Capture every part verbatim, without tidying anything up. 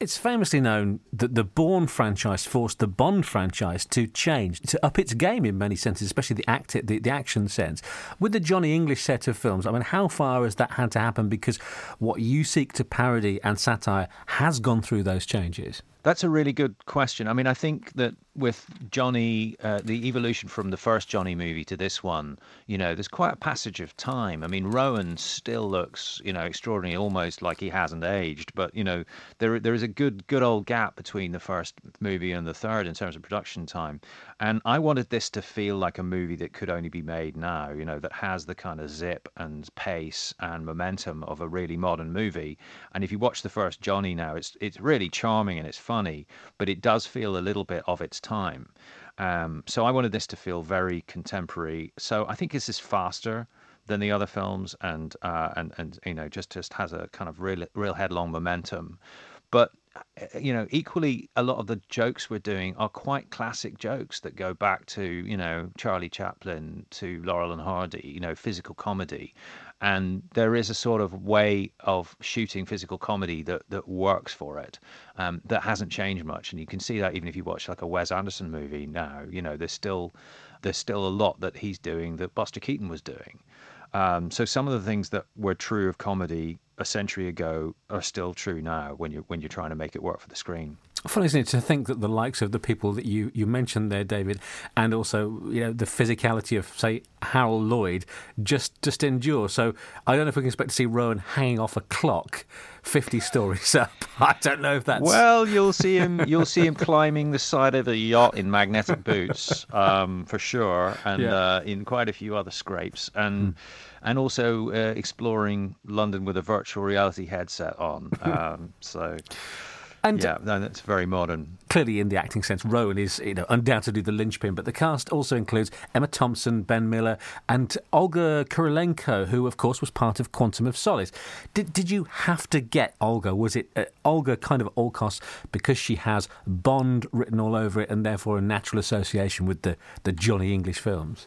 It's famously known that the Bourne franchise forced the Bond franchise to change, to up its game in many senses, especially the act, the, the action sense. With the Johnny English set of films, I mean, how far has that had to happen? Because what you seek to parody and satire has gone through those changes. That's a really good question. I mean, I think that with Johnny, uh, the evolution from the first Johnny movie to this one, you know, there's quite a passage of time. I mean, Rowan still looks, you know, extraordinary, almost like he hasn't aged. But, you know, there there is a good good old gap between the first movie and the third in terms of production time. And I wanted this to feel like a movie that could only be made now, you know, that has the kind of zip and pace and momentum of a really modern movie. And if you watch the first Johnny now, it's it's really charming and it's fun. Funny, but it does feel a little bit of its time. Um, so I wanted this to feel very contemporary. So I think this is faster than the other films, and uh, and and you know just just has a kind of real real headlong momentum. But you know, equally, a lot of the jokes we're doing are quite classic jokes that go back to, you know, Charlie Chaplin, to Laurel and Hardy, you know, physical comedy. And there is a sort of way of shooting physical comedy that, that works for it, um, that hasn't changed much. And you can see that even if you watch like a Wes Anderson movie now, you know, there's still there's still a lot that he's doing that Buster Keaton was doing. Um, so some of the things that were true of comedy a century ago are still true now when you're, when you're trying to make it work for the screen. Funny, isn't it, to think that the likes of the people that you, you mentioned there, David, and also, you know, the physicality of, say, Harold Lloyd just, just endure. So I don't know if we can expect to see Rowan hanging off a clock fifty stories up. I don't know if that's... Well, you'll see him You'll see him climbing the side of a yacht in magnetic boots, um, for sure, and yeah. uh, in quite a few other scrapes. And... Mm. And also uh, exploring London with a virtual reality headset on. Um, so, and yeah, no, that's very modern. Clearly, in the acting sense, Rowan is, you know, undoubtedly the linchpin. But the cast also includes Emma Thompson, Ben Miller, and Olga Kurilenko, who, of course, was part of Quantum of Solace. Did did you have to get Olga? Was it uh, Olga kind of at all costs because she has Bond written all over it and therefore a natural association with the, the Johnny English films?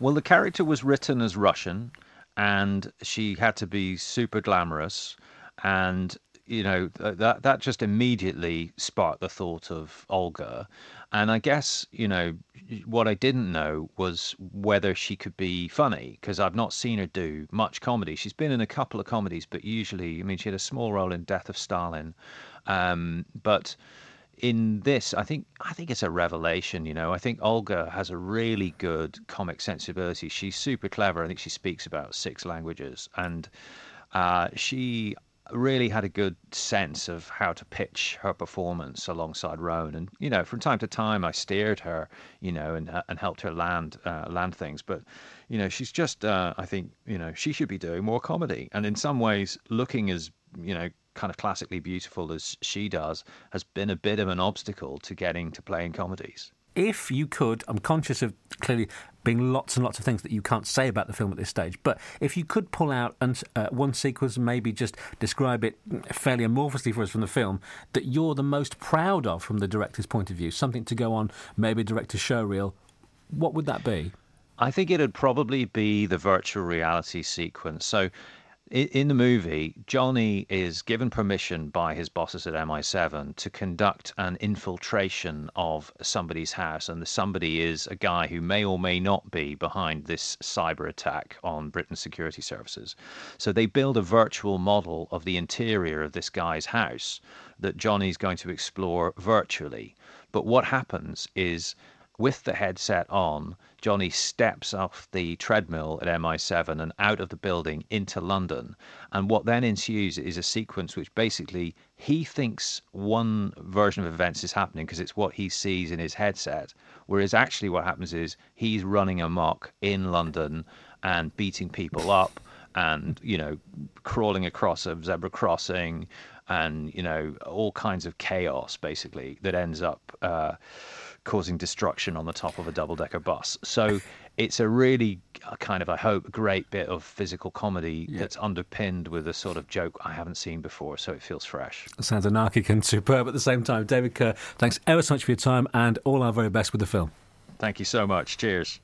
Well, the character was written as Russian, and she had to be super glamorous, and you know that that just immediately sparked the thought of Olga. And I guess, you know, what I didn't know was whether she could be funny, because I've not seen her do much comedy. She's been in a couple of comedies, but usually, I mean, she had a small role in Death of Stalin, um, but. In this, I think I think it's a revelation, you know. I think Olga has a really good comic sensibility. She's super clever. I think she speaks about six languages. And uh, she really had a good sense of how to pitch her performance alongside Rowan. And, you know, from time to time I steered her, you know, and and helped her land uh, land things. But, you know, she's just, uh, I think, you know, she should be doing more comedy. And in some ways, looking as, you know, kind of classically beautiful as she does, has been a bit of an obstacle to getting to playing comedies. If you could, I'm conscious of clearly being lots and lots of things that you can't say about the film at this stage, but if you could pull out and, uh, one sequence, maybe just describe it fairly amorphously for us from the film, that you're the most proud of from the director's point of view, something to go on, maybe a director's showreel, what would that be? I think it would probably be the virtual reality sequence. So in the movie, Johnny is given permission by his bosses at M I seven to conduct an infiltration of somebody's house, and the somebody is a guy who may or may not be behind this cyber attack on Britain's security services. So they build a virtual model of the interior of this guy's house that Johnny's going to explore virtually. But what happens is, with the headset on, Johnny steps off the treadmill at M I seven and out of the building into London. And what then ensues is a sequence which basically he thinks one version of events is happening because it's what he sees in his headset, whereas actually what happens is he's running amok in London and beating people up and, you know, crawling across a zebra crossing and, you know, all kinds of chaos, basically, that ends up... Uh, causing destruction on the top of a double-decker bus. So it's a really kind of, I hope, great bit of physical comedy yeah. that's underpinned with a sort of joke I haven't seen before, so it feels fresh. It sounds anarchic and superb at the same time. David Kerr, thanks ever so much for your time and all our very best with the film. Thank you so much. Cheers.